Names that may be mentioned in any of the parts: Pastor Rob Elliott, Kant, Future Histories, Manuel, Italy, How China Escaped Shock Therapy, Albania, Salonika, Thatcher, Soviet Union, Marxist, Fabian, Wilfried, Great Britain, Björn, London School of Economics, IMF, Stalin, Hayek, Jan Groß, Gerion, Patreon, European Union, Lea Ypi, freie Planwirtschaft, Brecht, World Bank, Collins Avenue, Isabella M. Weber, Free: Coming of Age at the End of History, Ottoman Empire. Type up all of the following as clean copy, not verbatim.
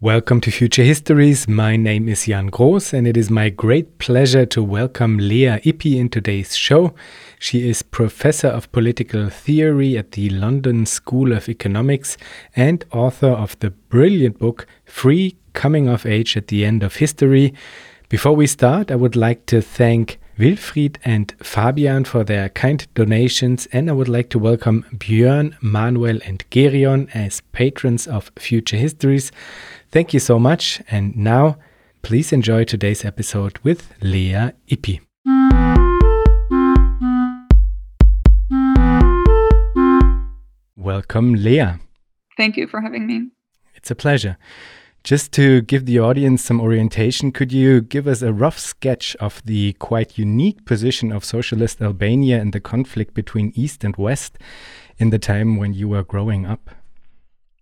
Welcome to Future Histories. My name is Jan Groß, and it is my great pleasure to welcome Lea Ypi in today's show. She is Professor of Political Theory at the London School of Economics and author of the brilliant book Free: Coming of Age at the End of History. Before we start, I would like to thank Wilfried and Fabian for their kind donations, and I would like to welcome Björn, Manuel and Gerion as patrons of Future Histories. Thank you so much, and now please enjoy today's episode with Lea Ypi. Welcome, Lea. Thank you for having me. It's a pleasure. Just to give the audience some orientation, could you give us a rough sketch of the quite unique position of socialist Albania in the conflict between East and West in the time when you were growing up?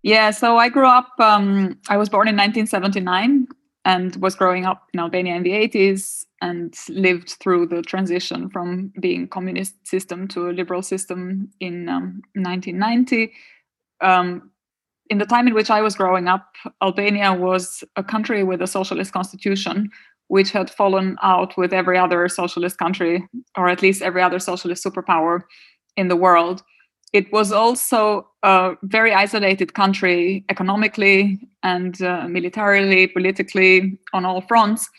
Yeah, so I grew up, I was born in 1979 and was growing up in Albania in the 80s and lived through the transition from being communist system to a liberal system in 1990. In the time in which I was growing up, Albania was a country with a socialist constitution, which had fallen out with every other socialist country, or at least every other socialist superpower in the world. It was also a very isolated country economically and militarily, politically, on all fronts.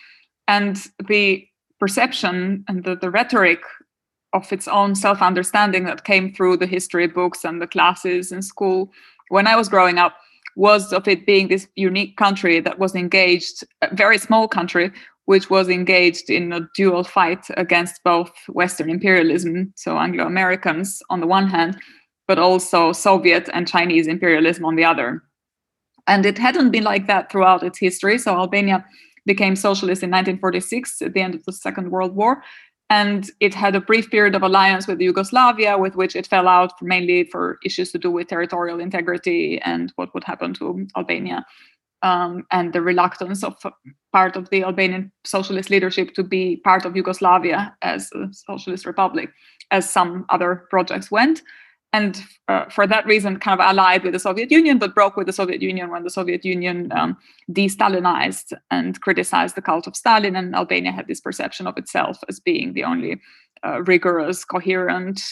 And the perception and the rhetoric of its own self-understanding that came through the history books and the classes in school when I was growing up was of it being this unique country that was engaged, a very small country, which was engaged in a dual fight against both Western imperialism, so Anglo-Americans on the one hand, but also Soviet and Chinese imperialism on the other. And it hadn't been like that throughout its history. So Albania became socialist in 1946 at the end of the Second World War. And it had a brief period of alliance with Yugoslavia, with which it fell out mainly for issues to do with territorial integrity and what would happen to Albania, and the reluctance of part of the Albanian socialist leadership to be part of Yugoslavia as a socialist republic, as some other projects went. And for that reason, kind of allied with the Soviet Union, but broke with the Soviet Union when the Soviet Union de-Stalinized and criticized the cult of Stalin. And Albania had this perception of itself as being the only rigorous, coherent,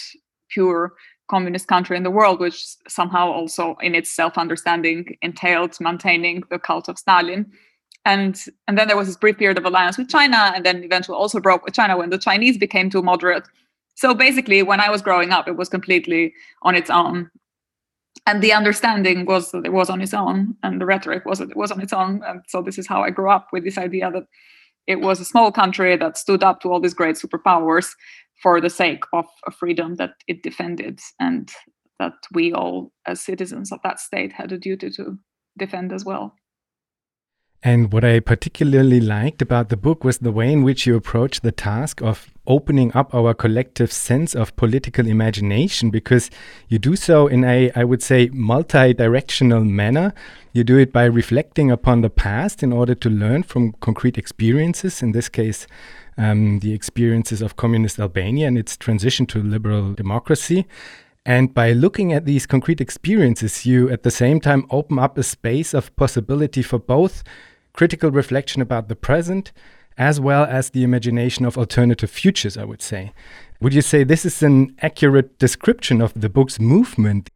pure communist country in the world, which somehow also in its self-understanding entailed maintaining the cult of Stalin. And then there was this brief period of alliance with China, and then eventually also broke with China when the Chinese became too moderate. So basically, when I was growing up, it was completely on its own. And the understanding was that it was on its own, and the rhetoric was that it was on its own. And so this is how I grew up, with this idea that it was a small country that stood up to all these great superpowers for the sake of a freedom that it defended, and that we all, as citizens of that state, had a duty to defend as well. And what I particularly liked about the book was the way in which you approach the task of opening up our collective sense of political imagination, because you do so in a, I would say, multi-directional manner. You do it by reflecting upon the past in order to learn from concrete experiences, in this case, the experiences of communist Albania and its transition to liberal democracy. And by looking at these concrete experiences, you at the same time open up a space of possibility for both critical reflection about the present as well as the imagination of alternative futures, I would say. Would you say this is an accurate description of the book's movement?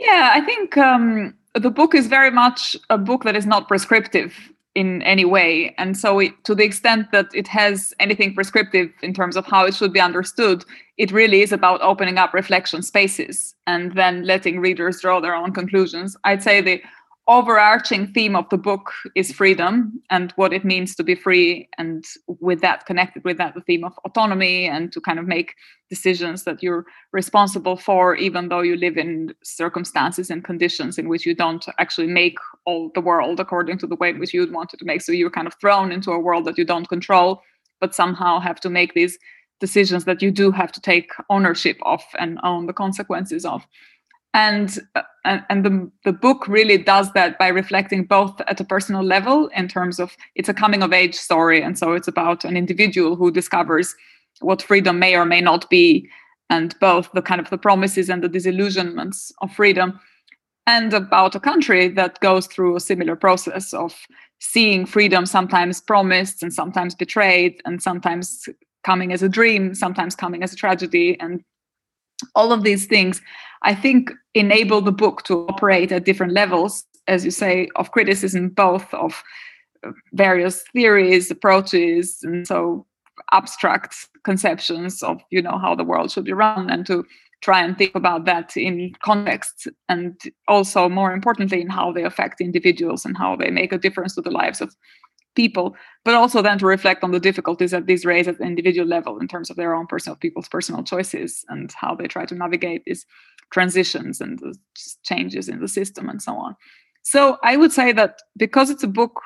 Yeah, I think the book is very much a book that is not prescriptive in any way. And so to the extent that it has anything prescriptive in terms of how it should be understood, it really is about opening up reflection spaces and then letting readers draw their own conclusions. I'd say the overarching theme of the book is freedom and what it means to be free, and with that, connected with that, the theme of autonomy and to kind of make decisions that you're responsible for, even though you live in circumstances and conditions in which you don't actually make all the world according to the way in which you'd want it to make. So you're kind of thrown into a world that you don't control, but somehow have to make these decisions that you do have to take ownership of and own the consequences of. And the book really does that by reflecting both at a personal level in terms of it's a coming of age story. And so it's about an individual who discovers what freedom may or may not be, and both the kind of the promises and the disillusionments of freedom. and about a country that goes through a similar process of seeing freedom sometimes promised and sometimes betrayed and sometimes coming as a dream, sometimes coming as a tragedy. And all of these things, I think, enable the book to operate at different levels, as you say, of criticism, both of various theories, approaches, and so abstract conceptions of, you know, how the world should be run, and to try and think about that in context, and also more importantly in how they affect individuals and how they make a difference to the lives of people, but also then to reflect on the difficulties that these raise at the individual level in terms of their own people's personal choices and how they try to navigate these transitions and the changes in the system and so on. So I would say that because it's a book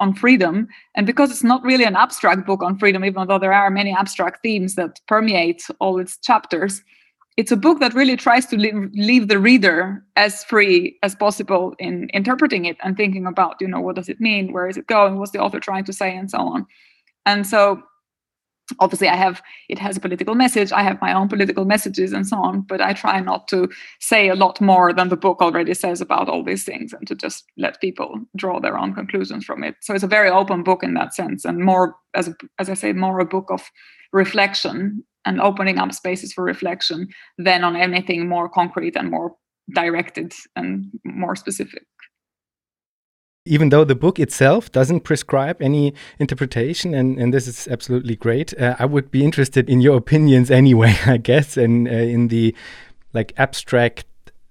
on freedom, and because it's not really an abstract book on freedom, even though there are many abstract themes that permeate all its chapters, it's a book that really tries to leave the reader as free as possible in interpreting it and thinking about, you know, what does it mean? Where is it going? What's the author trying to say? And so on. And so obviously it has a political message. I have my own political messages and so on, but I try not to say a lot more than the book already says about all these things, and to just let people draw their own conclusions from it. So it's a very open book in that sense, and more, as I say, more a book of reflection and opening up spaces for reflection than on anything more concrete and more directed and more specific. Even though the book itself doesn't prescribe any interpretation, and this is absolutely great, I would be interested in your opinions anyway, I guess, and in the like abstract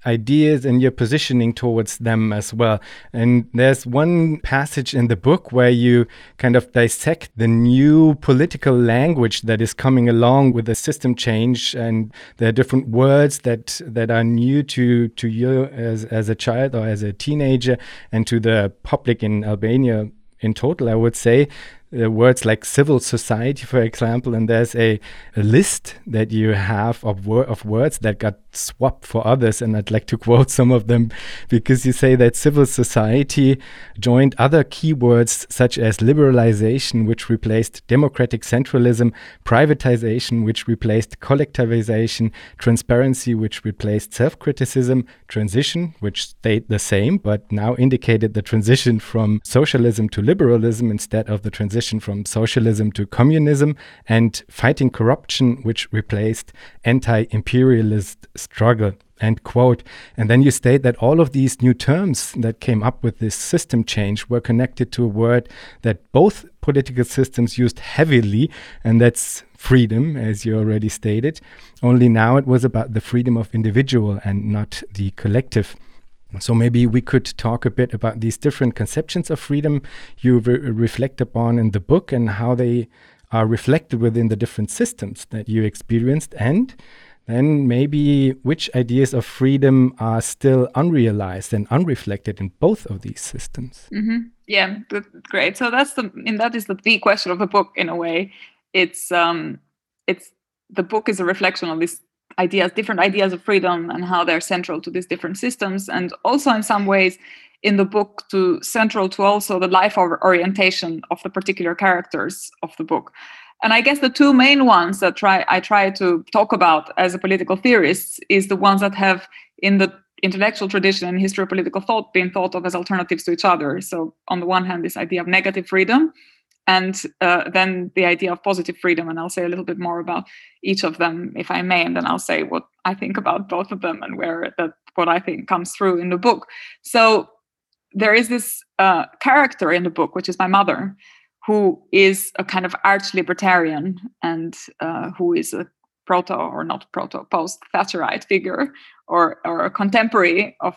ideas and your positioning towards them as well. And there's one passage in the book where you kind of dissect the new political language that is coming along with the system change, and there are different words that are new to you as a child or as a teenager, and to the public in Albania in total, I would say. Words like civil society, for example, and there's a list that you have of words that got swapped for others, and I'd like to quote some of them, because you say that civil society joined other keywords such as liberalization, which replaced democratic centralism, privatization, which replaced collectivization, transparency, which replaced self-criticism, transition, which stayed the same but now indicated the transition from socialism to liberalism instead of the transition from socialism to communism, and fighting corruption, which replaced anti-imperialist struggle, end quote. And then you state that all of these new terms that came up with this system change were connected to a word that both political systems used heavily, and that's freedom, as you already stated, only now it was about the freedom of individual and not the collective. So maybe we could talk a bit about these different conceptions of freedom you reflect upon in the book, and how they are reflected within the different systems that you experienced, and then maybe which ideas of freedom are still unrealized and unreflected in both of these systems. Mm-hmm. Yeah, great. So that is the question of the book in a way. It's the book is a reflection on this. Ideas, different ideas of freedom, and how they're central to these different systems, and also in some ways in the book central to also the life orientation of the particular characters of the book. And I guess the two main ones that I try to talk about as a political theorist is the ones that have in the intellectual tradition and history of political thought been thought of as alternatives to each other. So on the one hand, this idea of negative freedom, and then the idea of positive freedom. And I'll say a little bit more about each of them, if I may, and then I'll say what I think about both of them, and what I think comes through in the book. So there is this character in the book, which is my mother, who is a kind of arch-libertarian, and who is a post-Thatcherite figure, or a contemporary of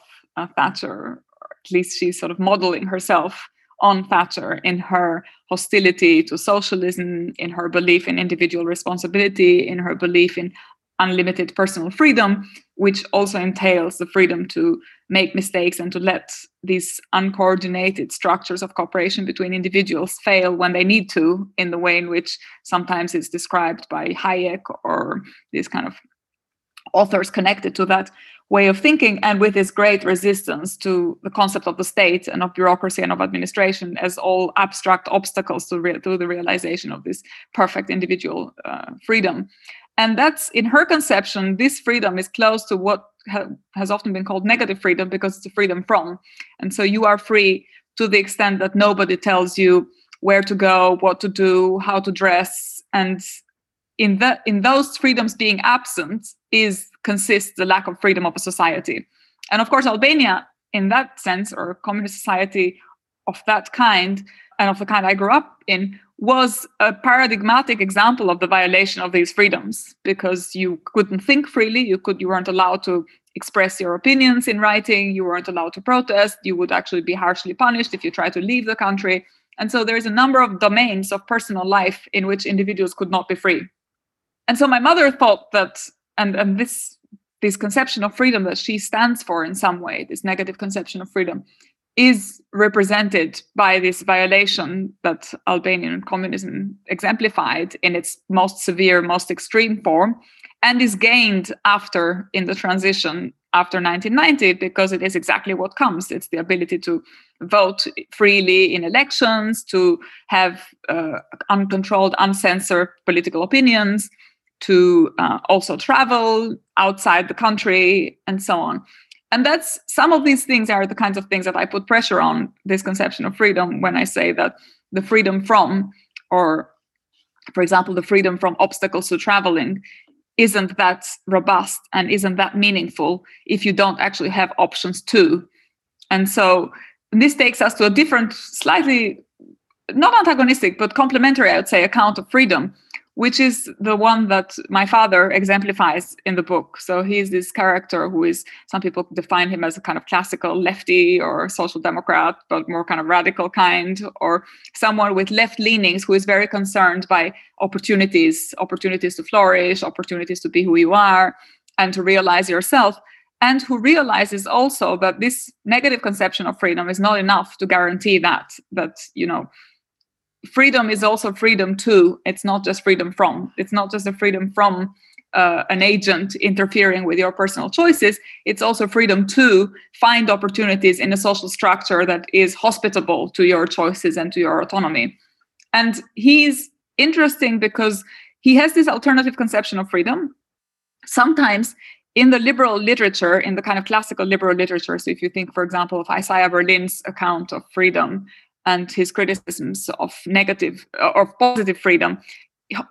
Thatcher, or at least she's sort of modeling herself on Thatcher in her hostility to socialism, in her belief in individual responsibility, in her belief in unlimited personal freedom, which also entails the freedom to make mistakes and to let these uncoordinated structures of cooperation between individuals fail when they need to, in the way in which sometimes it's described by Hayek or these kind of authors connected to that way of thinking, and with this great resistance to the concept of the state and of bureaucracy and of administration as all abstract obstacles to the realization of this perfect individual freedom. And that's, in her conception, this freedom is close to what has often been called negative freedom because it's a freedom from. And so you are free to the extent that nobody tells you where to go, what to do, how to dress. And in those freedoms being absent consists the lack of freedom of a society. And of course, Albania, in that sense, or communist society of that kind, and of the kind I grew up in, was a paradigmatic example of the violation of these freedoms, because you couldn't think freely, you weren't allowed to express your opinions in writing, you weren't allowed to protest, you would actually be harshly punished if you tried to leave the country. And so there's a number of domains of personal life in which individuals could not be free. And so my mother thought that, and this conception of freedom that she stands for in some way, this negative conception of freedom, is represented by this violation that Albanian communism exemplified in its most severe, most extreme form, and is gained after, in the transition after 1990, because it is exactly what comes. It's the ability to vote freely in elections, to have uncontrolled, uncensored political opinions, to also travel outside the country, and so on. And that's, some of these things are the kinds of things that I put pressure on this conception of freedom when I say that the freedom from, or for example, the freedom from obstacles to traveling, isn't that robust and isn't that meaningful if you don't actually have options to. And so this takes us to a different, slightly, not antagonistic, but complementary, I would say, account of freedom, which is the one that my father exemplifies in the book. So he's this character who is, some people define him as a kind of classical lefty or social democrat, but more kind of radical kind, or someone with left leanings who is very concerned by opportunities to flourish, opportunities to be who you are and to realize yourself, and who realizes also that this negative conception of freedom is not enough to guarantee that, you know, freedom is also freedom to. It's not just freedom from. It's not just a freedom from an agent interfering with your personal choices. It's also freedom to find opportunities in a social structure that is hospitable to your choices and to your autonomy. And he's interesting because he has this alternative conception of freedom. Sometimes in the liberal literature, in the kind of classical liberal literature, so if you think, for example, of Isaiah Berlin's account of freedom, and his criticisms of negative or positive freedom,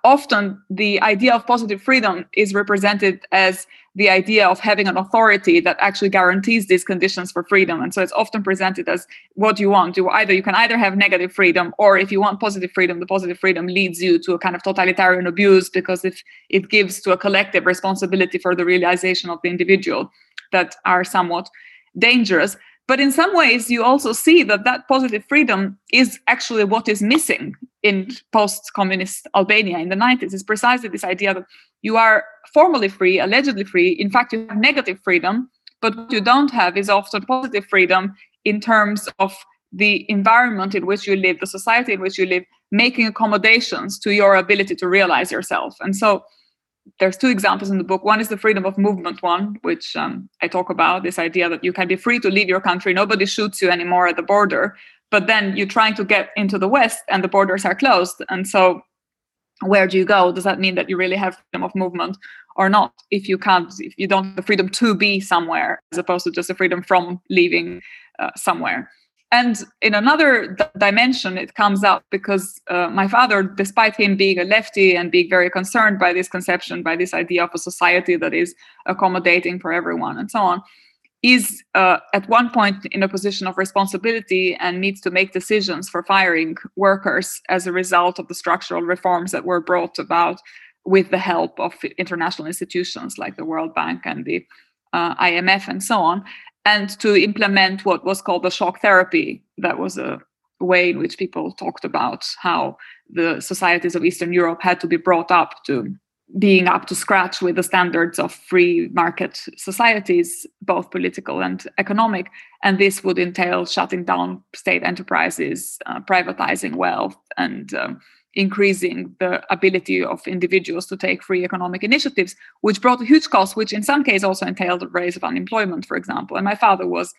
often the idea of positive freedom is represented as the idea of having an authority that actually guarantees these conditions for freedom. And so it's often presented as what you want. You can either have negative freedom, or if you want positive freedom, the positive freedom leads you to a kind of totalitarian abuse, because if it gives to a collective responsibility for the realization of the individual that are somewhat dangerous. But in some ways, you also see that positive freedom is actually what is missing in post-communist Albania in the 90s. It's precisely this idea that you are formally free, allegedly free. In fact, you have negative freedom, but what you don't have is often positive freedom in terms of the environment in which you live, the society in which you live, making accommodations to your ability to realize yourself. And so there's two examples in the book. One is the freedom of movement one, which I talk about, this idea that you can be free to leave your country. Nobody shoots you anymore at the border, but then you're trying to get into the West and the borders are closed. And so where do you go? Does that mean that you really have freedom of movement or not? If you don't have the freedom to be somewhere, as opposed to just the freedom from leaving somewhere. And in another dimension, it comes out because my father, despite him being a lefty and being very concerned by this conception, by this idea of a society that is accommodating for everyone and so on, is at one point in a position of responsibility and needs to make decisions for firing workers as a result of the structural reforms that were brought about with the help of international institutions like the World Bank and the IMF and so on, and to implement what was called the shock therapy. That was a way in which people talked about how the societies of Eastern Europe had to be brought up to being up to scratch with the standards of free market societies, both political and economic. And this would entail shutting down state enterprises, privatizing wealth, and increasing the ability of individuals to take free economic initiatives, which brought a huge cost, which in some cases also entailed a rise of unemployment, for example. And my father was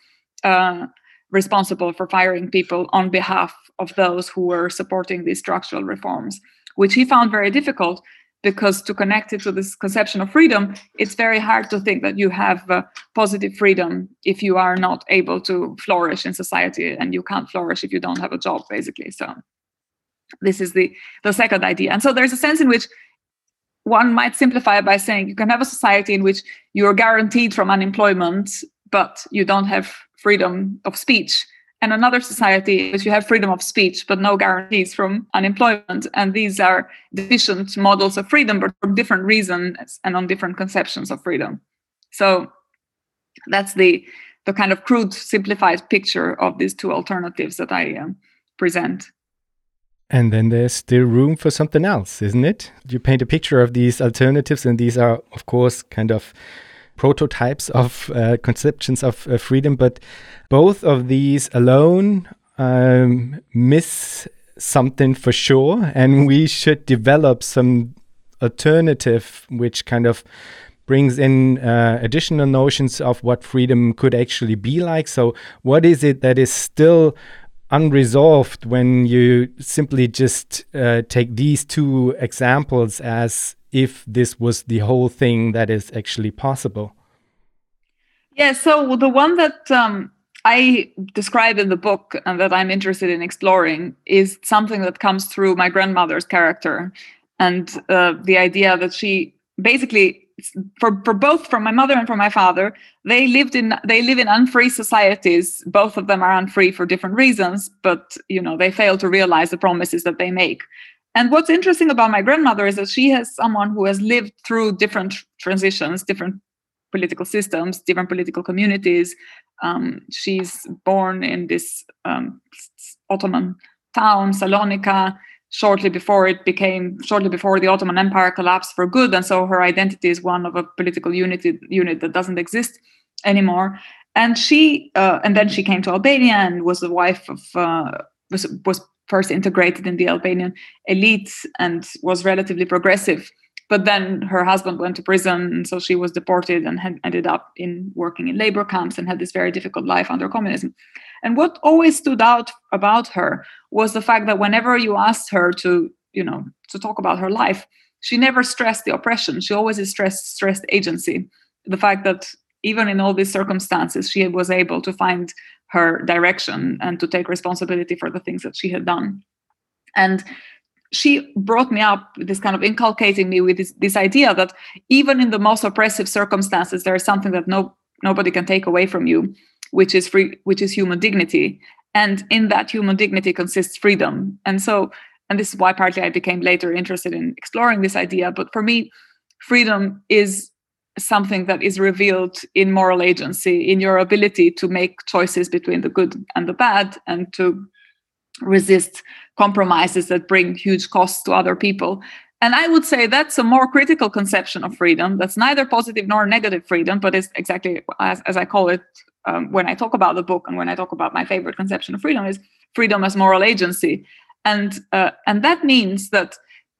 responsible for firing people on behalf of those who were supporting these structural reforms, which he found very difficult because to connect it to this conception of freedom, it's very hard to think that you have positive freedom if you are not able to flourish in society, and you can't flourish if you don't have a job, basically. So this is the second idea. And so there's a sense in which one might simplify by saying you can have a society in which you're guaranteed from unemployment, but you don't have freedom of speech. And another society in which you have freedom of speech, but no guarantees from unemployment. And these are deficient models of freedom, but for different reasons and on different conceptions of freedom. So that's the kind of crude, simplified picture of these two alternatives that I present. And then there's still room for something else, isn't it? You paint a picture of these alternatives, and these are, of course, kind of prototypes of conceptions of freedom, but both of these alone miss something for sure, and we should develop some alternative which kind of brings in additional notions of what freedom could actually be like. So what is it that is still unresolved when you simply just take these two examples as if this was the whole thing that is actually possible? Yeah, so the one that I describe in the book and that I'm interested in exploring is something that comes through my grandmother's character, and the idea that she basically, for both from my mother and from my father, they live in unfree societies. Both of them are unfree for different reasons, but you know, they fail to realize the promises that they make. And what's interesting about my grandmother is that she has someone who has lived through different transitions, different political systems, different political communities. She's born in this Ottoman town, Salonika, shortly before the Ottoman Empire collapsed for good. And so her identity is one of a political unit that doesn't exist anymore. And she, and then she came to Albania and was the wife of, was first integrated in the Albanian elite and was relatively progressive. But then her husband went to prison, and so she was deported and had ended up in working in labor camps and had this very difficult life under communism. And what always stood out about her was the fact that whenever you asked her to, you know, to talk about her life, she never stressed the oppression. She always stressed agency. The fact that even in all these circumstances, she was able to find her direction and to take responsibility for the things that she had done. And she brought me up, this kind of inculcating me with this idea that even in the most oppressive circumstances, there is something that nobody can take away from you, which is free, which is human dignity. And in that human dignity consists freedom. And so, and this is why partly I became later interested in exploring this idea. But for me, freedom is something that is revealed in moral agency, in your ability to make choices between the good and the bad, and to resist compromises that bring huge costs to other people. And I would say that's a more critical conception of freedom. That's neither positive nor negative freedom, but it's exactly as I call it when I talk about the book and when I talk about my favorite conception of freedom, is freedom as moral agency. And that means that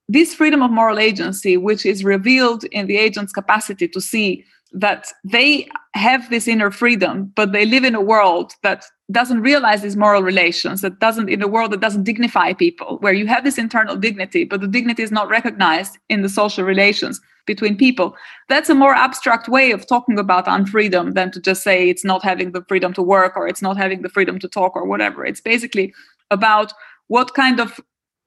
this freedom of moral agency, which is revealed in the agent's capacity to see that they have this inner freedom, but they live in a world that doesn't realize these moral relations, in a world that doesn't dignify people, where you have this internal dignity, but the dignity is not recognized in the social relations between people. That's a more abstract way of talking about unfreedom than to just say it's not having the freedom to work, or it's not having the freedom to talk, or whatever. It's basically about what kind of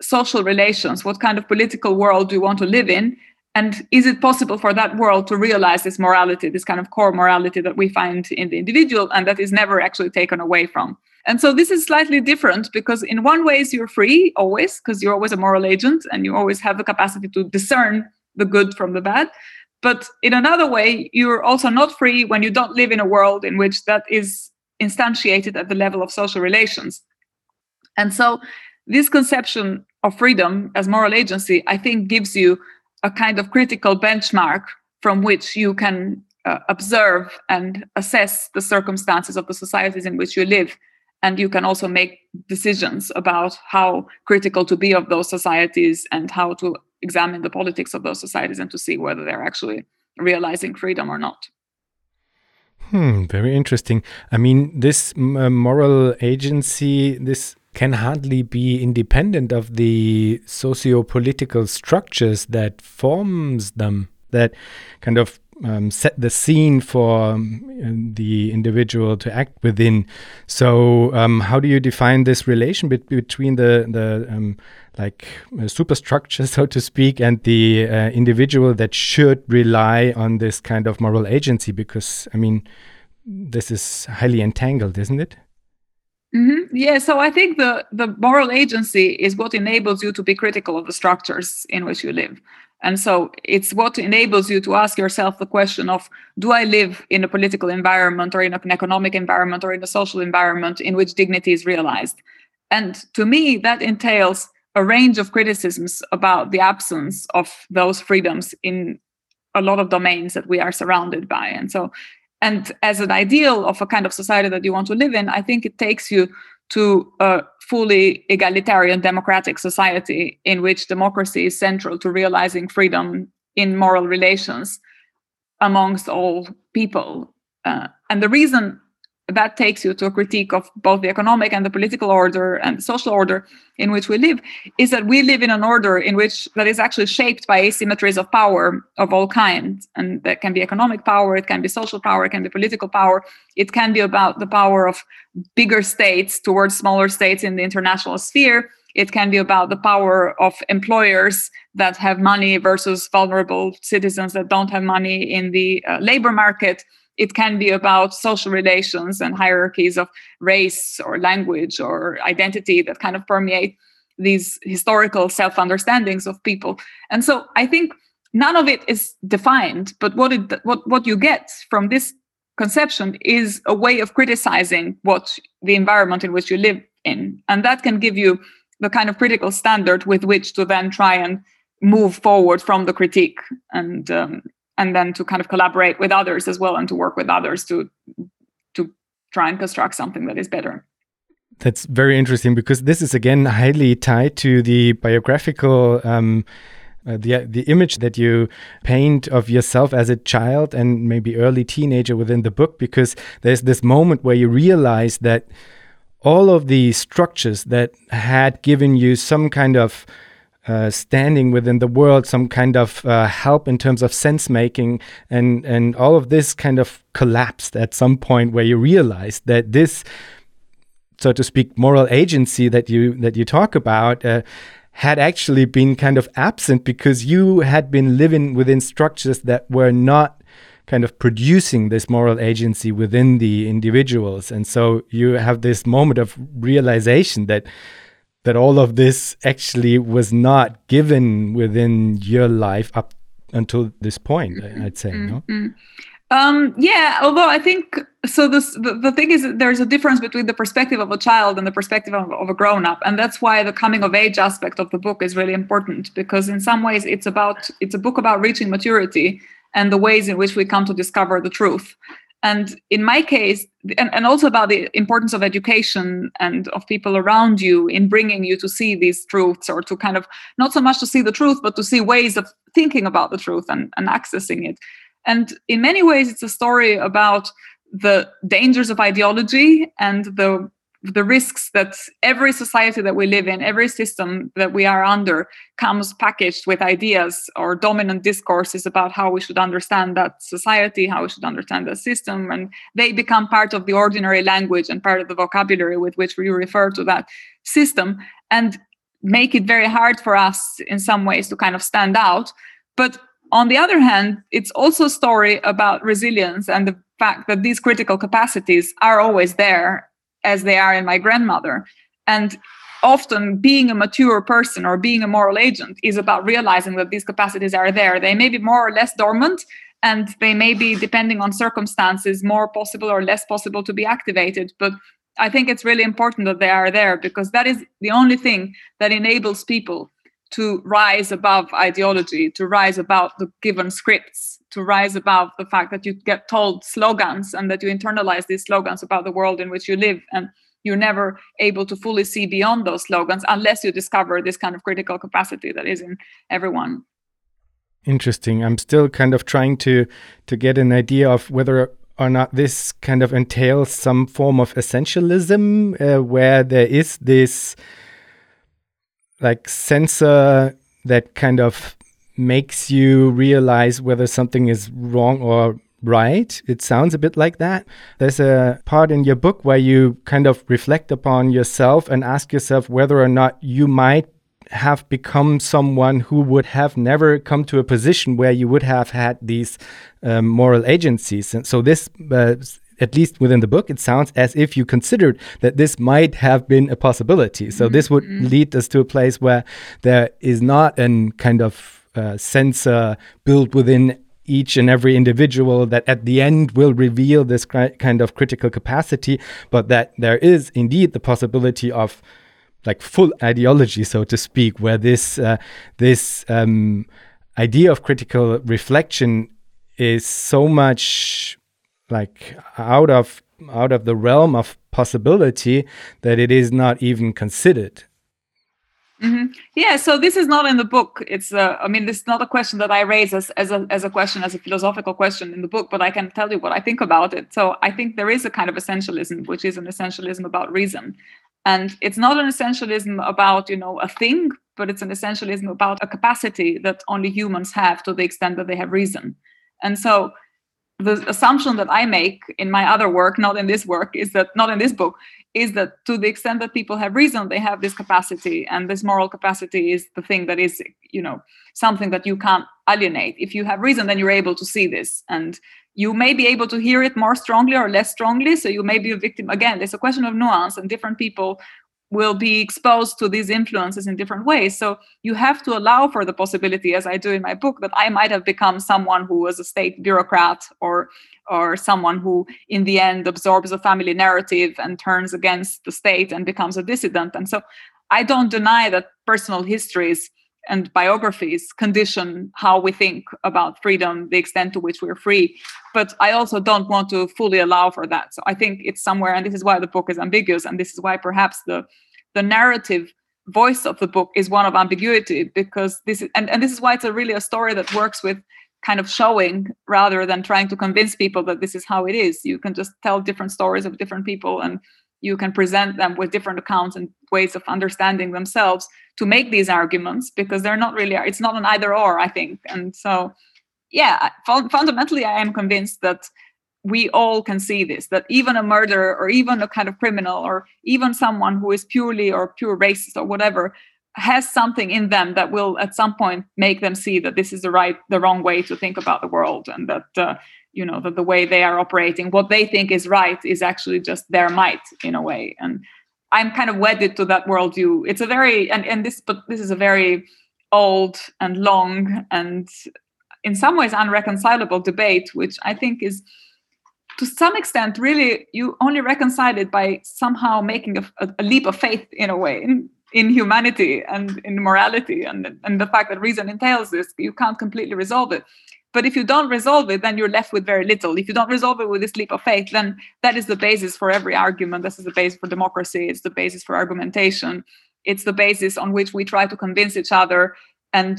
social relations, what kind of political world do you want to live in? And is it possible for that world to realize this morality, this kind of core morality that we find in the individual and that is never actually taken away from? And so this is slightly different, because in one way you're free always, because you're always a moral agent and you always have the capacity to discern the good from the bad. But in another way, you're also not free when you don't live in a world in which that is instantiated at the level of social relations. And so this conception of freedom as moral agency, I think, gives you a kind of critical benchmark from which you can observe and assess the circumstances of the societies in which you live. And you can also make decisions about how critical to be of those societies and how to examine the politics of those societies and to see whether they're actually realizing freedom or not. Very interesting. I mean, this moral agency, this can hardly be independent of the socio-political structures that forms them, that kind of set the scene for the individual to act within. So how do you define this relation between the superstructure, so to speak, and the individual that should rely on this kind of moral agency? Because, I mean, this is highly entangled, isn't it? Mm-hmm. Yeah, so I think the moral agency is what enables you to be critical of the structures in which you live. And so it's what enables you to ask yourself the question of, do I live in a political environment or in an economic environment or in a social environment in which dignity is realized? And to me, that entails a range of criticisms about the absence of those freedoms in a lot of domains that we are surrounded by. And as an ideal of a kind of society that you want to live in, I think it takes you to a fully egalitarian democratic society in which democracy is central to realizing freedom in moral relations amongst all people. And the reason that takes you to a critique of both the economic and the political order and the social order in which we live is that we live in an order in which that is actually shaped by asymmetries of power of all kinds. And that can be economic power, it can be social power, it can be political power. It can be about the power of bigger states towards smaller states in the international sphere. It can be about the power of employers that have money versus vulnerable citizens that don't have money in the labor market. It can be about social relations and hierarchies of race or language or identity that kind of permeate these historical self-understandings of people. And so I think none of it is defined, but what you get from this conception is a way of criticizing what the environment in which you live in. And that can give you the kind of critical standard with which to then try and move forward from the critique and then to kind of collaborate with others as well and to work with others to try and construct something that is better. That's very interesting, because this is again highly tied to the biographical the image that you paint of yourself as a child and maybe early teenager within the book, because there's this moment where you realize that all of the structures that had given you some kind of standing within the world, some kind of help in terms of sense making, and all of this kind of collapsed at some point where you realized that this, so to speak, moral agency that you talk about had actually been kind of absent, because you had been living within structures that were not kind of producing this moral agency within the individuals. And so you have this moment of realization that all of this actually was not given within your life up until this point, I'd say, no? Yeah, although I think, so the thing is, there's a difference between the perspective of a child and the perspective of a grown-up. And that's why the coming of age aspect of the book is really important, because in some ways it's a book about reaching maturity and the ways in which we come to discover the truth. And in my case, and also about the importance of education and of people around you in bringing you to see these truths, or to kind of, not so much to see the truth, but to see ways of thinking about the truth and accessing it. And in many ways, it's a story about the dangers of ideology and the risks that every society that we live in, every system that we are under, comes packaged with ideas or dominant discourses about how we should understand that society, how we should understand that system. And they become part of the ordinary language and part of the vocabulary with which we refer to that system, and make it very hard for us in some ways to kind of stand out. But on the other hand, it's also a story about resilience and the fact that these critical capacities are always there, as they are in my grandmother. And often being a mature person or being a moral agent is about realizing that these capacities are there. They may be more or less dormant, and they may be, depending on circumstances, more possible or less possible to be activated. But I think it's really important that they are there, because that is the only thing that enables people to rise above ideology, to rise above the given scripts, to rise above the fact that you get told slogans and that you internalize these slogans about the world in which you live, and you're never able to fully see beyond those slogans unless you discover this kind of critical capacity that is in everyone. Interesting. I'm still kind of trying to get an idea of whether or not this kind of entails some form of essentialism where there is this like censor that kind of makes you realize whether something is wrong or right. It sounds a bit like that. There's a part in your book where you kind of reflect upon yourself and ask yourself whether or not you might have become someone who would have never come to a position where you would have had these moral agencies. And so this, at least within the book, it sounds as if you considered that this might have been a possibility. So this would lead us to a place where there is not a kind of censor built within each and every individual that at the end will reveal this kind of critical capacity, but that there is indeed the possibility of like full ideology, so to speak, where this idea of critical reflection is so much like out of the realm of possibility that it is not even considered. Mm-hmm. Yeah, so this is not in the book. It's this is not a question that I raise as a question, as a philosophical question in the book, but I can tell you what I think about it. So I think there is a kind of essentialism, which is an essentialism about reason. And it's not an essentialism about, a thing, but it's an essentialism about a capacity that only humans have to the extent that they have reason. And so the assumption that I make in my other work, not in this book, is that to the extent that people have reason, they have this capacity, and this moral capacity is the thing that is, something that you can't alienate. If you have reason, then you're able to see this, and you may be able to hear it more strongly or less strongly, so you may be a victim. Again, there's a question of nuance, and different people will be exposed to these influences in different ways. So you have to allow for the possibility, as I do in my book, that I might have become someone who was a state bureaucrat or someone who, in the end, absorbs a family narrative and turns against the state and becomes a dissident. And so I don't deny that personal histories and biographies condition how we think about freedom, the extent to which we're free. But I also don't want to fully allow for that. So I think it's somewhere, and this is why the book is ambiguous, and this is why perhaps the narrative voice of the book is one of ambiguity, because this is, and this is why it's really a story that works with kind of showing rather than trying to convince people that this is how it is. You can just tell different stories of different people, and you can present them with different accounts and ways of understanding themselves to make these arguments, because they're not really, it's not an either or, I think. And so, yeah, fundamentally, I am convinced that we all can see this, that even a murderer or even a kind of criminal or even someone who is pure racist or whatever has something in them that will at some point make them see that this is the wrong way to think about the world, and that, that the way they are operating, what they think is right is actually just their might in a way. And I'm kind of wedded to that worldview. It's a very, this is a very old and long and in some ways unreconcilable debate, which I think is to some extent really, you only reconcile it by somehow making a leap of faith in a way, in humanity and in morality and the fact that reason entails this. You can't completely resolve it. But if you don't resolve it, then you're left with very little. If you don't resolve it with this leap of faith, then that is the basis for every argument. This is the basis for democracy. It's the basis for argumentation. It's the basis on which we try to convince each other, and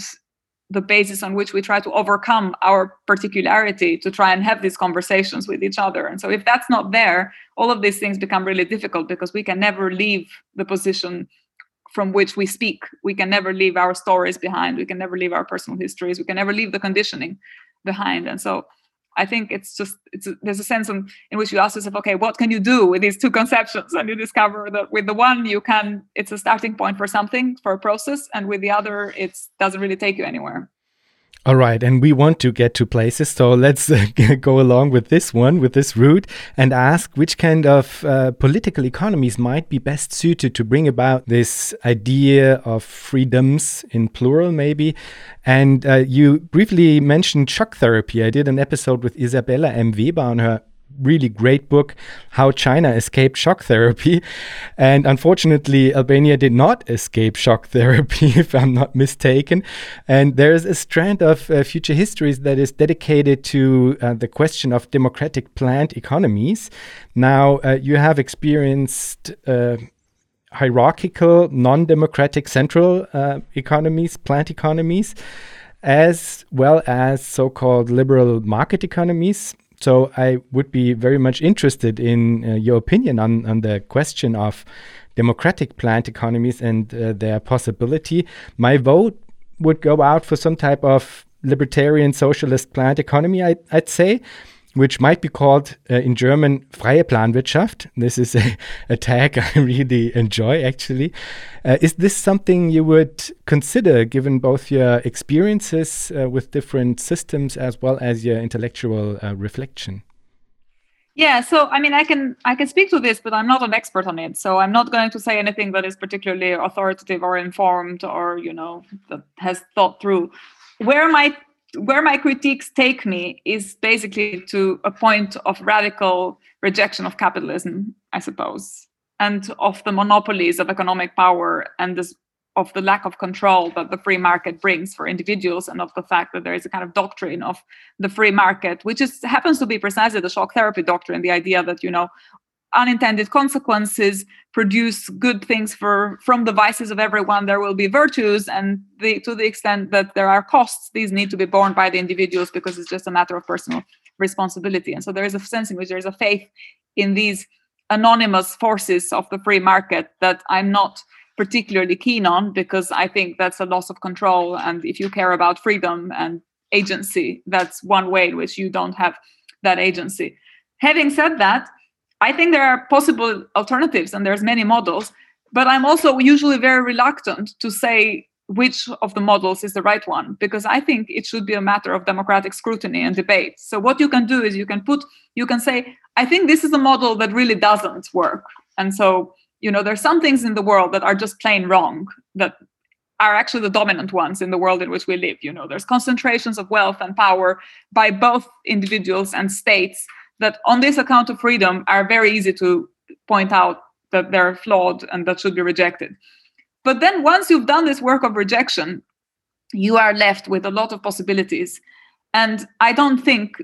the basis on which we try to overcome our particularity to try and have these conversations with each other. And so if that's not there, all of these things become really difficult, because we can never leave the position from which we speak. We can never leave our stories behind. We can never leave our personal histories. We can never leave the conditioning behind. And so I think there's a sense in which you ask yourself, okay, what can you do with these two conceptions? And you discover that with the one it's a starting point for something, for a process, and with the other, it doesn't really take you anywhere. All right, and we want to get to places, so let's go along with this one, with this route, and ask which kind of political economies might be best suited to bring about this idea of freedoms, in plural maybe. And you briefly mentioned shock therapy. I did an episode with Isabella M. Weber on her really great book, How China Escaped Shock Therapy. And unfortunately, Albania did not escape shock therapy, if I'm not mistaken. And there's a strand of Future Histories that is dedicated to the question of democratic planned economies. Now, you have experienced hierarchical, non-democratic central economies, planned economies, as well as so-called liberal market economies. So I would be very much interested in your opinion on the question of democratic planned economies and their possibility. My vote would go out for some type of libertarian socialist planned economy, I'd say, which might be called in German freie Planwirtschaft. This is a tag I really enjoy, actually. Is this something you would consider, given both your experiences with different systems as well as your intellectual reflection? Yeah, so I mean, I can speak to this, but I'm not an expert on it. So I'm not going to say anything that is particularly authoritative or informed or, you know, that has thought through. Where my critiques take me is basically to a point of radical rejection of capitalism, I suppose, and of the monopolies of economic power and this, of the lack of control that the free market brings for individuals, and of the fact that there is a kind of doctrine of the free market, which is, happens to be precisely the shock therapy doctrine, the idea that, you know, unintended consequences produce good things from the vices of everyone. There will be virtues, and to the extent that there are costs, these need to be borne by the individuals because it's just a matter of personal responsibility. And so there is a sense in which there is a faith in these anonymous forces of the free market that I'm not particularly keen on, because I think that's a loss of control. And if you care about freedom and agency, that's one way in which you don't have that agency. Having said that, I think there are possible alternatives, and there's many models, but I'm also usually very reluctant to say which of the models is the right one, because I think it should be a matter of democratic scrutiny and debate. So what you can do is you can say, I think this is a model that really doesn't work. And so, you know, there's some things in the world that are just plain wrong, that are actually the dominant ones in the world in which we live. You know, there's concentrations of wealth and power by both individuals and states that on this account of freedom are very easy to point out that they're flawed and that should be rejected. But then once you've done this work of rejection, you are left with a lot of possibilities. And I don't think,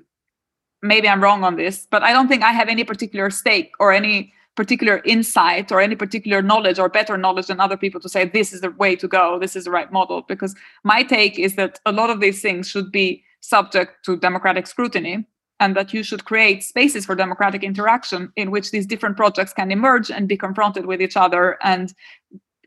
maybe I'm wrong on this, but I don't think I have any particular stake or any particular insight or any particular knowledge or better knowledge than other people to say, this is the way to go, this is the right model. Because my take is that a lot of these things should be subject to democratic scrutiny, and that you should create spaces for democratic interaction in which these different projects can emerge and be confronted with each other. And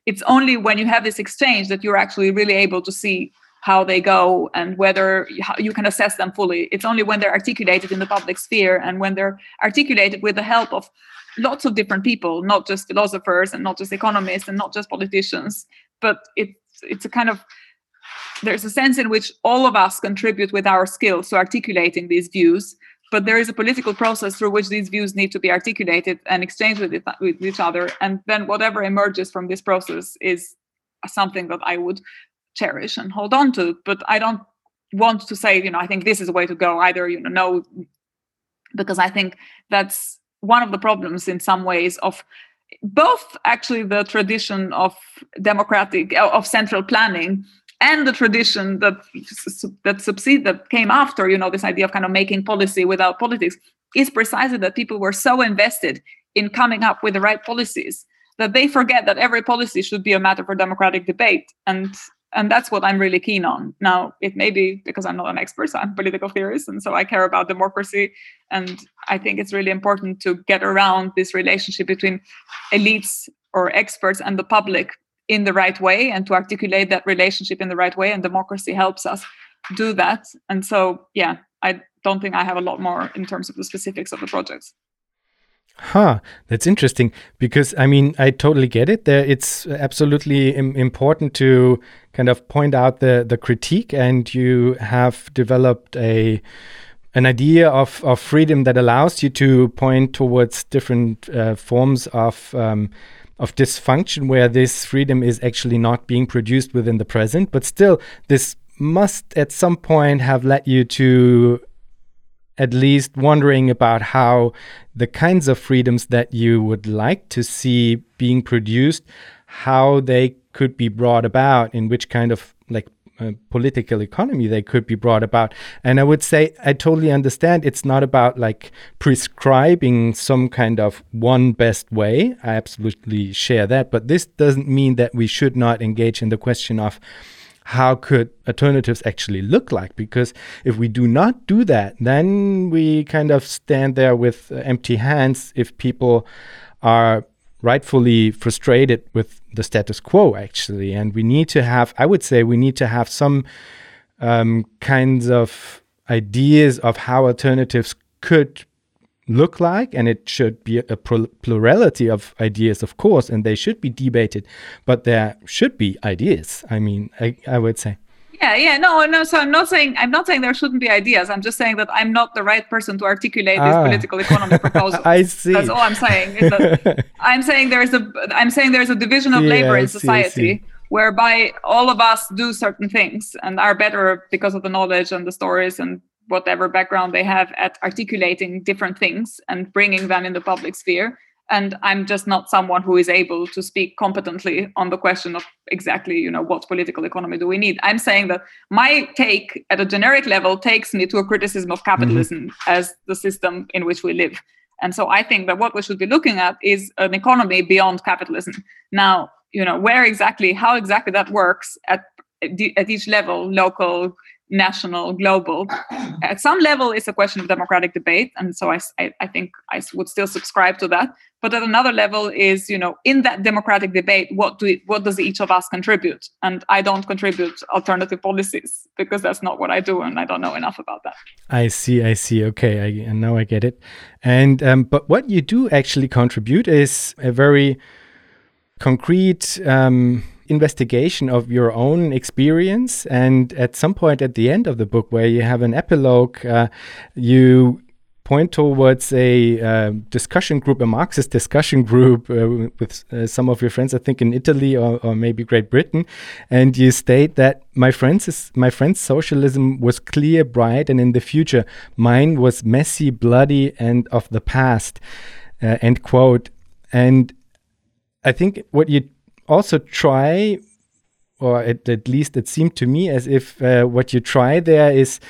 it's only when you have this exchange that you're actually really able to see how they go and whether you can assess them fully. It's only when they're articulated in the public sphere and when they're articulated with the help of lots of different people, not just philosophers and not just economists and not just politicians, but it's a kind of, there's a sense in which all of us contribute with our skills to articulating these views, but there is a political process through which these views need to be articulated and exchanged with each other. And then whatever emerges from this process is something that I would cherish and hold on to. But I don't want to say, you know, I think this is the way to go either, you know, no, because I think that's one of the problems in some ways of both actually the tradition of democratic, of central planning, and the tradition that came after, you know, this idea of kind of making policy without politics, is precisely that people were so invested in coming up with the right policies that they forget that every policy should be a matter for democratic debate. And that's what I'm really keen on. Now, it may be because I'm not an expert, so I'm a political theorist, and so I care about democracy. And I think it's really important to get around this relationship between elites or experts and the public in the right way, and to articulate that relationship in the right way, and democracy helps us do that. And so, yeah, I don't think I have a lot more in terms of the specifics of the projects. Huh, that's interesting, because I mean, I totally get it. It's absolutely important to kind of point out the critique, and you have developed an idea of freedom that allows you to point towards different forms of dysfunction, where this freedom is actually not being produced within the present. But still, this must at some point have led you to at least wondering about how the kinds of freedoms that you would like to see being produced, how they could be brought about, in which kind of like political economy they could be brought about. And I would say I totally understand it's not about like prescribing some kind of one best way. I absolutely share that. But this doesn't mean that we should not engage in the question of how could alternatives actually look like? Because if we do not do that, then we kind of stand there with empty hands if people are rightfully frustrated with the status quo, actually. And we need to have, I would say, we need to have some kinds of ideas of how alternatives could look like, and it should be a plurality of ideas, of course, and they should be debated, but there should be ideas. I mean, I would say. Yeah, no. So I'm not saying there shouldn't be ideas. I'm just saying that I'm not the right person to articulate this political economy proposal. I see. That's all I'm saying. Is that I'm saying there's a division of labor in society, whereby all of us do certain things and are better because of the knowledge and the stories and whatever background they have at articulating different things and bringing them in the public sphere. And I'm just not someone who is able to speak competently on the question of exactly, what political economy do we need? I'm saying that my take at a generic level takes me to a criticism of capitalism as the system in which we live. And so I think that what we should be looking at is an economy beyond capitalism. Now, where exactly, how exactly that works at each level, local, national, global. At some level, it's a question of democratic debate. And so I think I would still subscribe to that. But at another level is, in that democratic debate, what does each of us contribute? And I don't contribute alternative policies because that's not what I do. And I don't know enough about that. I see. Okay, and now I get it. And but what you do actually contribute is a very concrete investigation of your own experience, and at some point at the end of the book where you have an epilogue, you point towards a discussion group, a Marxist discussion group with some of your friends, I think in Italy or maybe Great Britain, and you state that my friend's socialism was clear, bright, and in the future. Mine was messy, bloody, and of the past, end quote. And I think what you also try, or at least it seemed to me as if what you try there is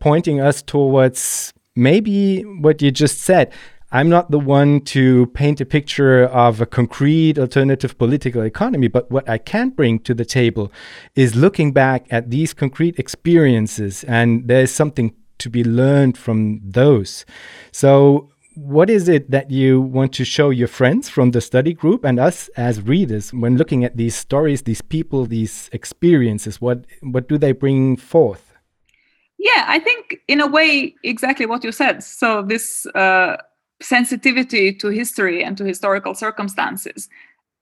pointing us towards maybe what you just said. I'm not the one to paint a picture of a concrete alternative political economy, but what I can bring to the table is looking back at these concrete experiences, and there's something to be learned from those. So what is it that you want to show your friends from the study group and us as readers when looking at these stories, these people, these experiences? What do they bring forth? Yeah, I think in a way exactly what you said. So this sensitivity to history and to historical circumstances.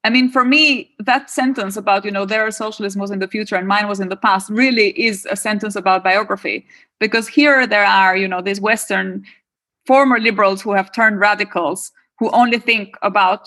I mean, for me, that sentence about, their socialism was in the future and mine was in the past really is a sentence about biography, because here there are, these Western former liberals who have turned radicals, who only think about,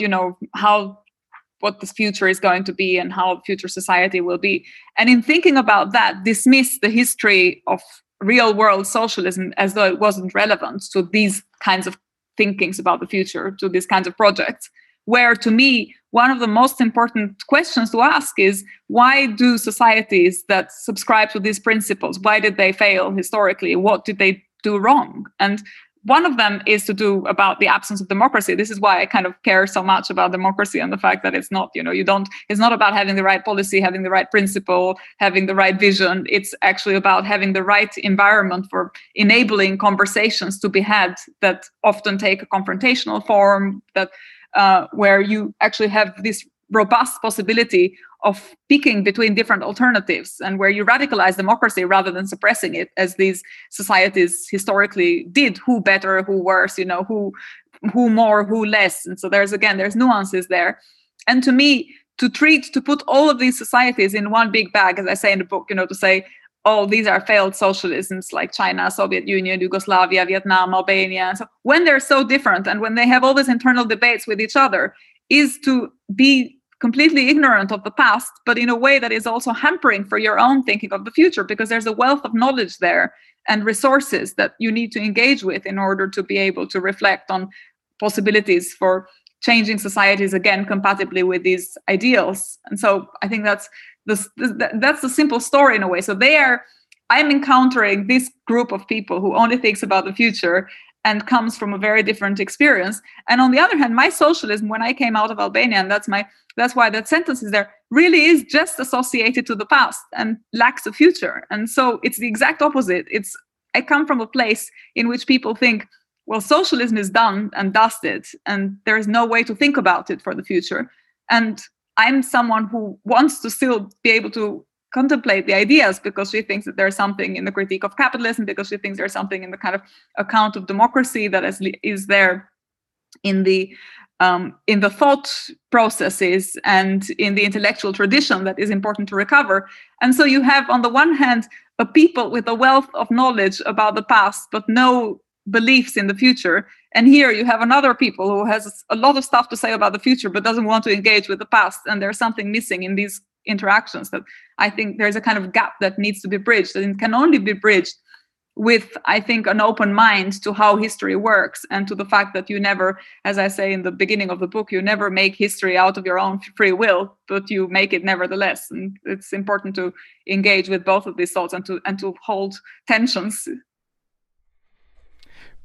what this future is going to be and how future society will be. And in thinking about that, dismiss the history of real world socialism as though it wasn't relevant to these kinds of thinkings about the future, to these kinds of projects, where to me, one of the most important questions to ask is, why do societies that subscribe to these principles, why did they fail historically? What did they do wrong? And one of them is to do about the absence of democracy. This is why I kind of care so much about democracy and the fact that it's not, it's not about having the right policy, having the right principle, having the right vision. It's actually about having the right environment for enabling conversations to be had that often take a confrontational form, that where you actually have this robust possibility of picking between different alternatives, and where you radicalize democracy rather than suppressing it, as these societies historically did. Who better, who worse, who more, who less. And so there's nuances there. And to me, to put all of these societies in one big bag, as I say in the book, to say, oh, these are failed socialisms like China, Soviet Union, Yugoslavia, Vietnam, Albania. And so when they're so different and when they have all these internal debates with each other, is to be completely ignorant of the past, but in a way that is also hampering for your own thinking of the future, because there's a wealth of knowledge there and resources that you need to engage with in order to be able to reflect on possibilities for changing societies again compatibly with these ideals. And so I think that's the simple story in a way. So I'm encountering this group of people who only thinks about the future and comes from a very different experience. And on the other hand, my socialism, when I came out of Albania, and that's why that sentence is there, really is just associated to the past and lacks a future. And so it's the exact opposite. I come from a place in which people think, well, socialism is done and dusted, and there is no way to think about it for the future. And I'm someone who wants to still be able to contemplate the ideas, because she thinks that there's something in the critique of capitalism, because she thinks there's something in the kind of account of democracy that is there in the thought processes and in the intellectual tradition that is important to recover. And so you have, on the one hand, a people with a wealth of knowledge about the past, but no beliefs in the future. And here you have another people who has a lot of stuff to say about the future, but doesn't want to engage with the past. And there's something missing in these interactions that I think there's a kind of gap that needs to be bridged, and it can only be bridged with, I think, an open mind to how history works and to the fact that you never, as I say in the beginning of the book, you never make history out of your own free will, but you make it nevertheless. And it's important to engage with both of these thoughts and to hold tensions.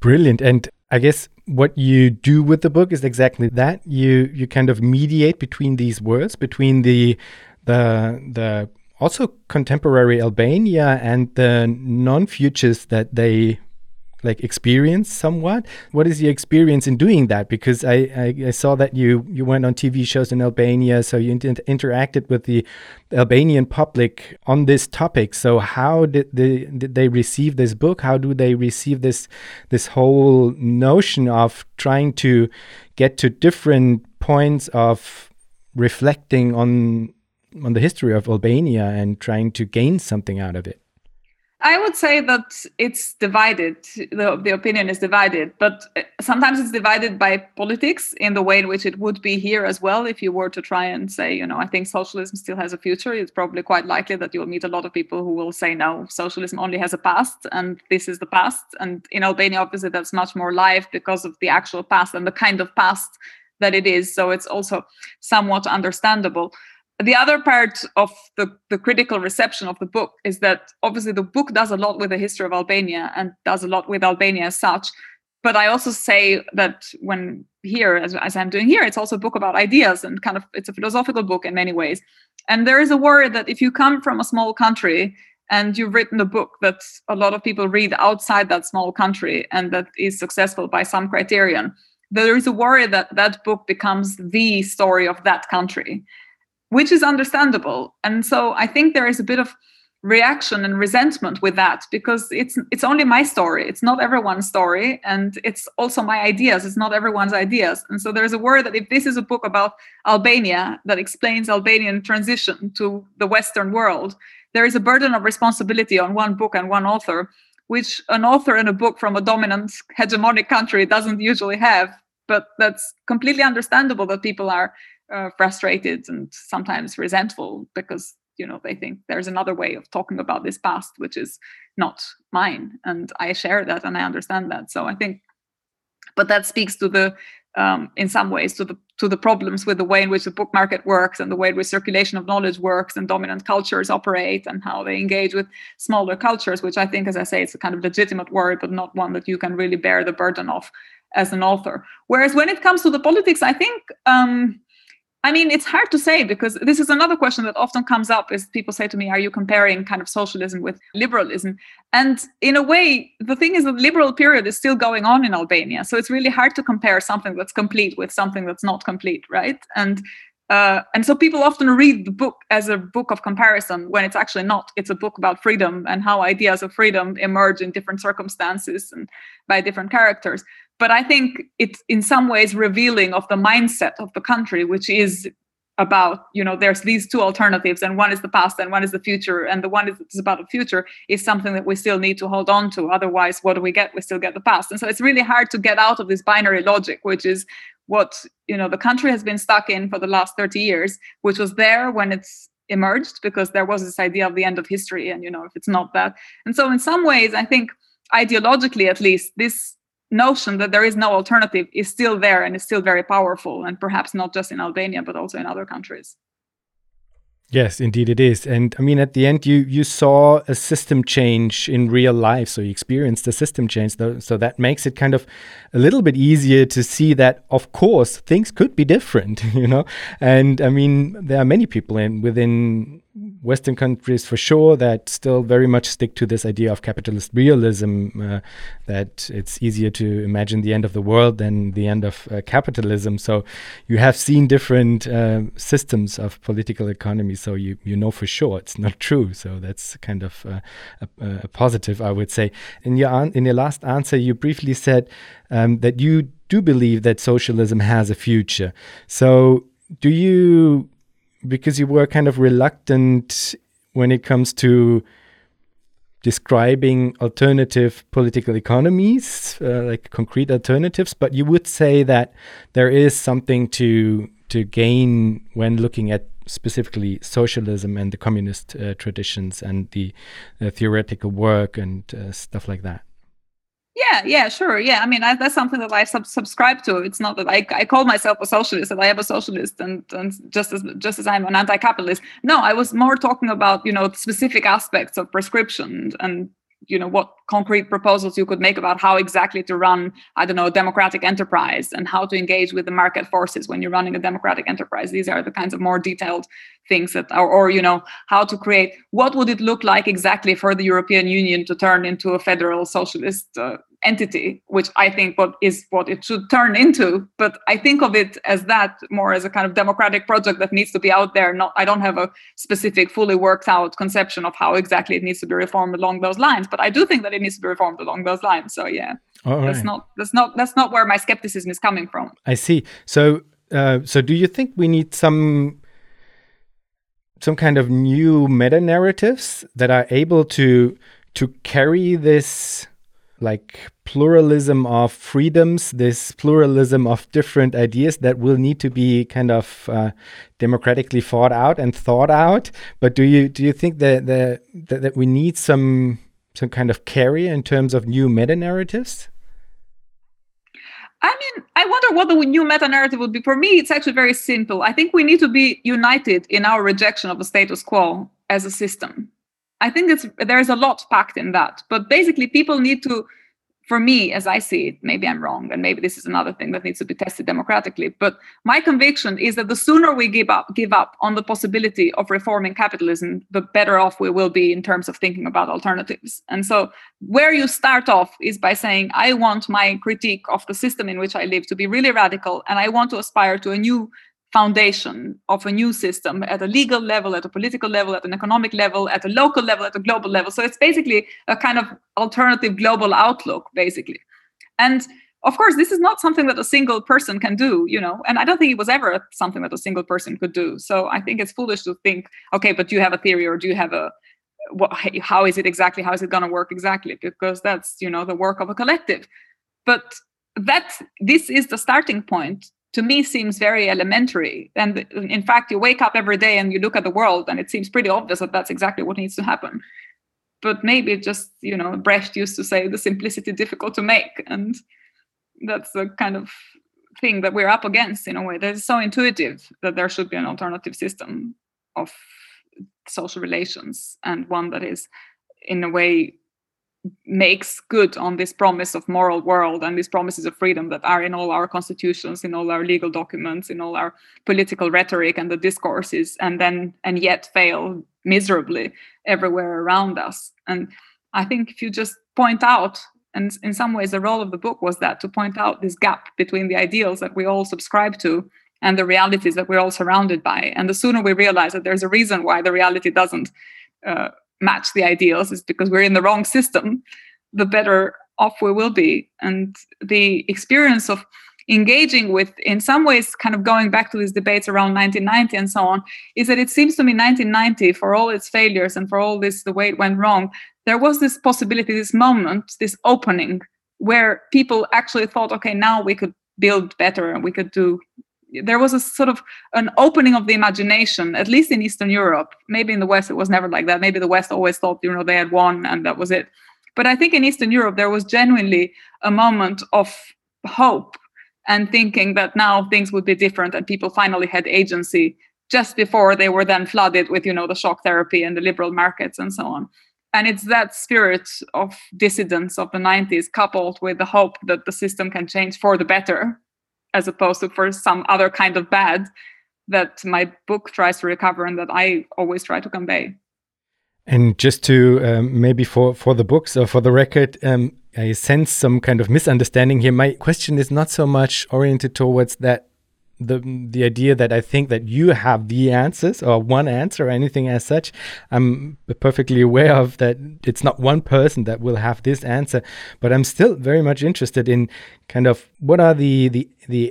Brilliant. And I guess what you do with the book is exactly that. You kind of mediate between these worlds, between the also contemporary Albania and the non-futures that they like experience somewhat. What is your experience in doing that? Because I saw that you went on TV shows in Albania, so you interacted with the Albanian public on this topic. So how did they receive this book? How do they receive this whole notion of trying to get to different points of reflecting on the history of Albania and trying to gain something out of it? I would say that it's divided. The opinion is divided, but sometimes it's divided by politics in the way in which it would be here as well. If you were to try and say, I think socialism still has a future, it's probably quite likely that you'll meet a lot of people who will say, no, socialism only has a past and this is the past. And in Albania, obviously, that's much more live because of the actual past and the kind of past that it is. So it's also somewhat understandable. The other part of the critical reception of the book is that obviously the book does a lot with the history of Albania and does a lot with Albania as such. But I also say that when here, as I'm doing here, it's also a book about ideas and kind of it's a philosophical book in many ways. And there is a worry that if you come from a small country and you've written a book that a lot of people read outside that small country and that is successful by some criterion, there is a worry that that book becomes the story of that country, which is understandable. And so I think there is a bit of reaction and resentment with that, because it's only my story. It's not everyone's story. And it's also my ideas. It's not everyone's ideas. And so there's a worry that if this is a book about Albania that explains Albanian transition to the Western world, there is a burden of responsibility on one book and one author, which an author and a book from a dominant hegemonic country doesn't usually have. But that's completely understandable that people are frustrated and sometimes resentful, because they think there's another way of talking about this past which is not mine, and I share that and I understand that. So I think, but that speaks to the in some ways to the problems with the way in which the book market works and the way in which circulation of knowledge works and dominant cultures operate and how they engage with smaller cultures, which I think, as I say, it's a kind of legitimate worry, but not one that you can really bear the burden of as an author. Whereas when it comes to the politics, I think it's hard to say, because this is another question that often comes up is people say to me, are you comparing kind of socialism with liberalism? And in a way, the thing is the liberal period is still going on in Albania. So it's really hard to compare something that's complete with something that's not complete, right? And so people often read the book as a book of comparison when it's actually not. It's a book about freedom and how ideas of freedom emerge in different circumstances and by different characters. But I think it's in some ways revealing of the mindset of the country, which is about, there's these two alternatives, and one is the past and one is the future. And the one that's about the future is something that we still need to hold on to. Otherwise, what do we get? We still get the past. And so it's really hard to get out of this binary logic, which is what, the country has been stuck in for the last 30 years, which was there when it's emerged, because there was this idea of the end of history. And, if it's not that. And so in some ways, I think ideologically, at least, this notion that there is no alternative is still there and is still very powerful, and perhaps not just in Albania, but also in other countries. Yes, indeed it is. And I mean, at the end, you saw a system change in real life. So you experienced a system change. So that makes it kind of a little bit easier to see that, of course, things could be different, you know. And I mean, there are many people within Western countries, for sure, that still very much stick to this idea of capitalist realism, that it's easier to imagine the end of the world than the end of capitalism. So you have seen different systems of political economy, so you know for sure it's not true. So that's kind of a positive, I would say. In your last answer, you briefly said that you do believe that socialism has a future. So do you... Because you were kind of reluctant when it comes to describing alternative political economies, like concrete alternatives, but you would say that there is something to gain when looking at specifically socialism and the communist traditions and the theoretical work and stuff like that. Yeah, sure. Yeah, I mean, that's something that I subscribe to. It's not that I call myself a socialist, that I am a socialist, and just as I'm an anti-capitalist. No, I was more talking about, specific aspects of prescription and, what concrete proposals you could make about how exactly to run, a democratic enterprise and how to engage with the market forces when you're running a democratic enterprise. These are the kinds of more detailed things that or how to create, what would it look like exactly for the European Union to turn into a federal socialist entity, which I think what it should turn into. But I think of it as that more as a kind of democratic project that needs to be out there. I don't have a specific, fully worked out conception of how exactly it needs to be reformed along those lines. But I do think that it needs to be reformed along those lines. So yeah, that's not where my skepticism is coming from. I see. So do you think we need some kind of new meta narratives that are able to carry this? Like pluralism of freedoms, this pluralism of different ideas that will need to be kind of democratically thought out. But do you think that we need some kind of carrier in terms of new meta narratives? I mean, I wonder what the new meta-narrative would be. For me, it's actually very simple. I think we need to be united in our rejection of the status quo as a system. I think there's a lot packed in that. But basically, people need to, for me, as I see it, maybe I'm wrong, and maybe this is another thing that needs to be tested democratically. But my conviction is that the sooner we give up on the possibility of reforming capitalism, the better off we will be in terms of thinking about alternatives. And so where you start off is by saying, I want my critique of the system in which I live to be really radical, and I want to aspire to a new foundation of a new system at a legal level, at a political level, at an economic level, at a local level, at a global level. So it's basically a kind of alternative global outlook, basically. And of course, this is not something that a single person can do, and I don't think it was ever something that a single person could do. So I think it's foolish to think, okay, but do you have a theory or do you have how is it going to work exactly? Because that's, the work of a collective. But this is the starting point. To me, seems very elementary. And in fact, you wake up every day and you look at the world and it seems pretty obvious that that's exactly what needs to happen. But maybe just, Brecht used to say the simplicity difficult to make. And that's the kind of thing that we're up against in a way. That is so intuitive that there should be an alternative system of social relations and one that is in a way makes good on this promise of moral world and these promises of freedom that are in all our constitutions, in all our legal documents, in all our political rhetoric and the discourses, and yet fail miserably everywhere around us. And I think if you just point out, and in some ways the role of the book was that, to point out this gap between the ideals that we all subscribe to and the realities that we're all surrounded by. And the sooner we realize that there's a reason why the reality doesn't match the ideals, is because we're in the wrong system, the better off we will be. And the experience of engaging with, in some ways, kind of going back to these debates around 1990 and so on, is that it seems to me 1990, for all its failures and for all this, the way it went wrong, there was this possibility, this moment, this opening where people actually thought, okay, now we could build better and we could do. There was a sort of an opening of the imagination, at least in Eastern Europe. Maybe in the West, it was never like that. Maybe the West always thought, they had won and that was it. But I think in Eastern Europe, there was genuinely a moment of hope and thinking that now things would be different and people finally had agency just before they were then flooded with, you know, the shock therapy and the liberal markets and so on. And it's that spirit of dissidence of the 90s coupled with the hope that the system can change for the better, as opposed to for some other kind of bad, that my book tries to recover and that I always try to convey. And just to maybe for the books or for the record, I sense some kind of misunderstanding here. My question is not so much oriented towards that, the idea that I think that you have the answers or one answer or anything as such. I'm perfectly aware of that it's not one person that will have this answer, but I'm still very much interested in kind of what are the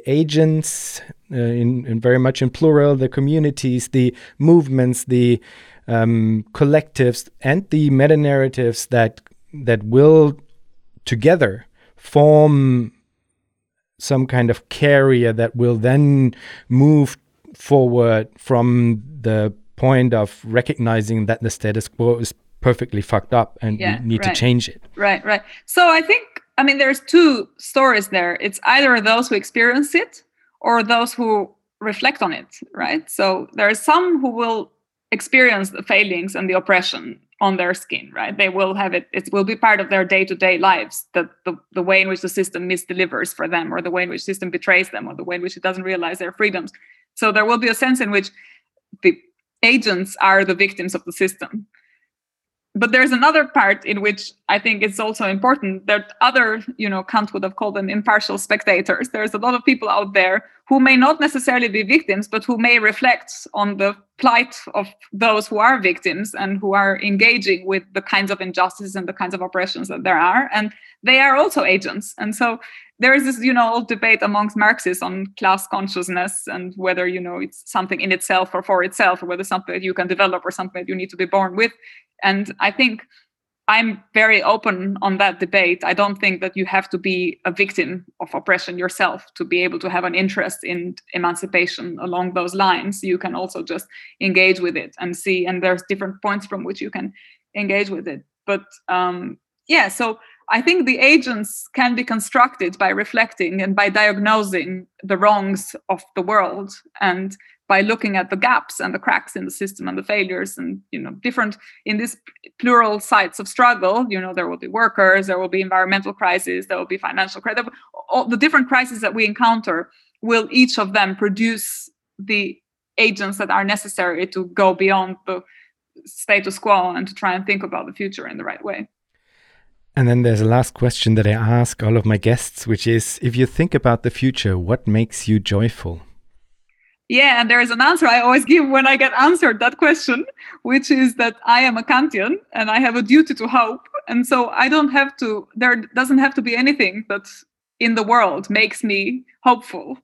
agents in very much in plural, the communities, the movements, the collectives and the meta-narratives that will together form some kind of carrier that will then move forward from the point of recognizing that the status quo is perfectly fucked up and we need to change it. Right. So I think, I mean, there's two stories there. It's either those who experience it or those who reflect on it, right? So there are some who will experience the failings and the oppression on their skin, right? They will have it. It will be part of their day-to-day lives, that the way in which the system misdelivers for them, or the way in which the system betrays them, or the way in which it doesn't realize their freedoms. So there will be a sense in which the agents are the victims of the system. But there's another part in which I think it's also important that other, you know, Kant would have called them impartial spectators. There's a lot of people out there who may not necessarily be victims, but who may reflect on the plight of those who are victims and who are engaging with the kinds of injustices and the kinds of oppressions that there are. And they are also agents. And so there is this, you know, old debate amongst Marxists on class consciousness and whether, you know, it's something in itself or for itself, or whether something that you can develop or something that you need to be born with. And I think I'm very open on that debate. I don't think that you have to be a victim of oppression yourself to be able to have an interest in emancipation along those lines. You can also just engage with it and see, and there's different points from which you can engage with it. But so I think the agents can be constructed by reflecting and by diagnosing the wrongs of the world and by looking at the gaps and the cracks in the system and the failures and, you know, different in this plural sites of struggle. You know, there will be workers, there will be environmental crises, there will be financial crisis. All the different crises that we encounter will each of them produce the agents that are necessary to go beyond the status quo and to try and think about the future in the right way. And then there's a last question that I ask all of my guests, which is, if you think about the future, what makes you joyful? Yeah, and there is an answer I always give when I get answered that question, which is that I am a Kantian and I have a duty to hope. And so I don't have to, there doesn't have to be anything that in the world makes me hopeful,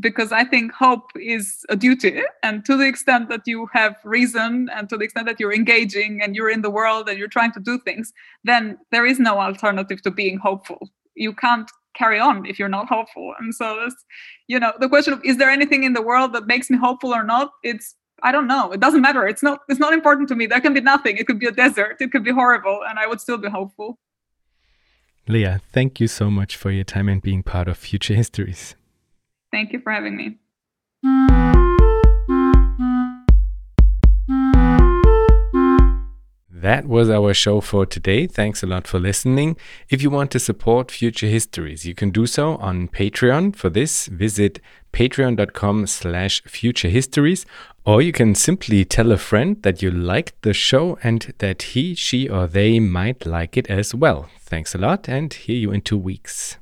because I think hope is a duty. And to the extent that you have reason and to the extent that you're engaging and you're in the world and you're trying to do things, then there is no alternative to being hopeful. You can't carry on if you're not hopeful. And so that's, you know, the question of, is there anything in the world that makes me hopeful or not? It's, I don't know. It doesn't matter. It's not important to me. There can be nothing. It could be a desert. It could be horrible. And I would still be hopeful. Lea, thank you so much for your time and being part of Future Histories. Thank you for having me. That was our show for today. Thanks a lot for listening. If you want to support Future Histories, you can do so on Patreon. For this, visit patreon.com/futurehistories, or you can simply tell a friend that you liked the show and that he, she, or they might like it as well. Thanks a lot, and hear you in 2 weeks.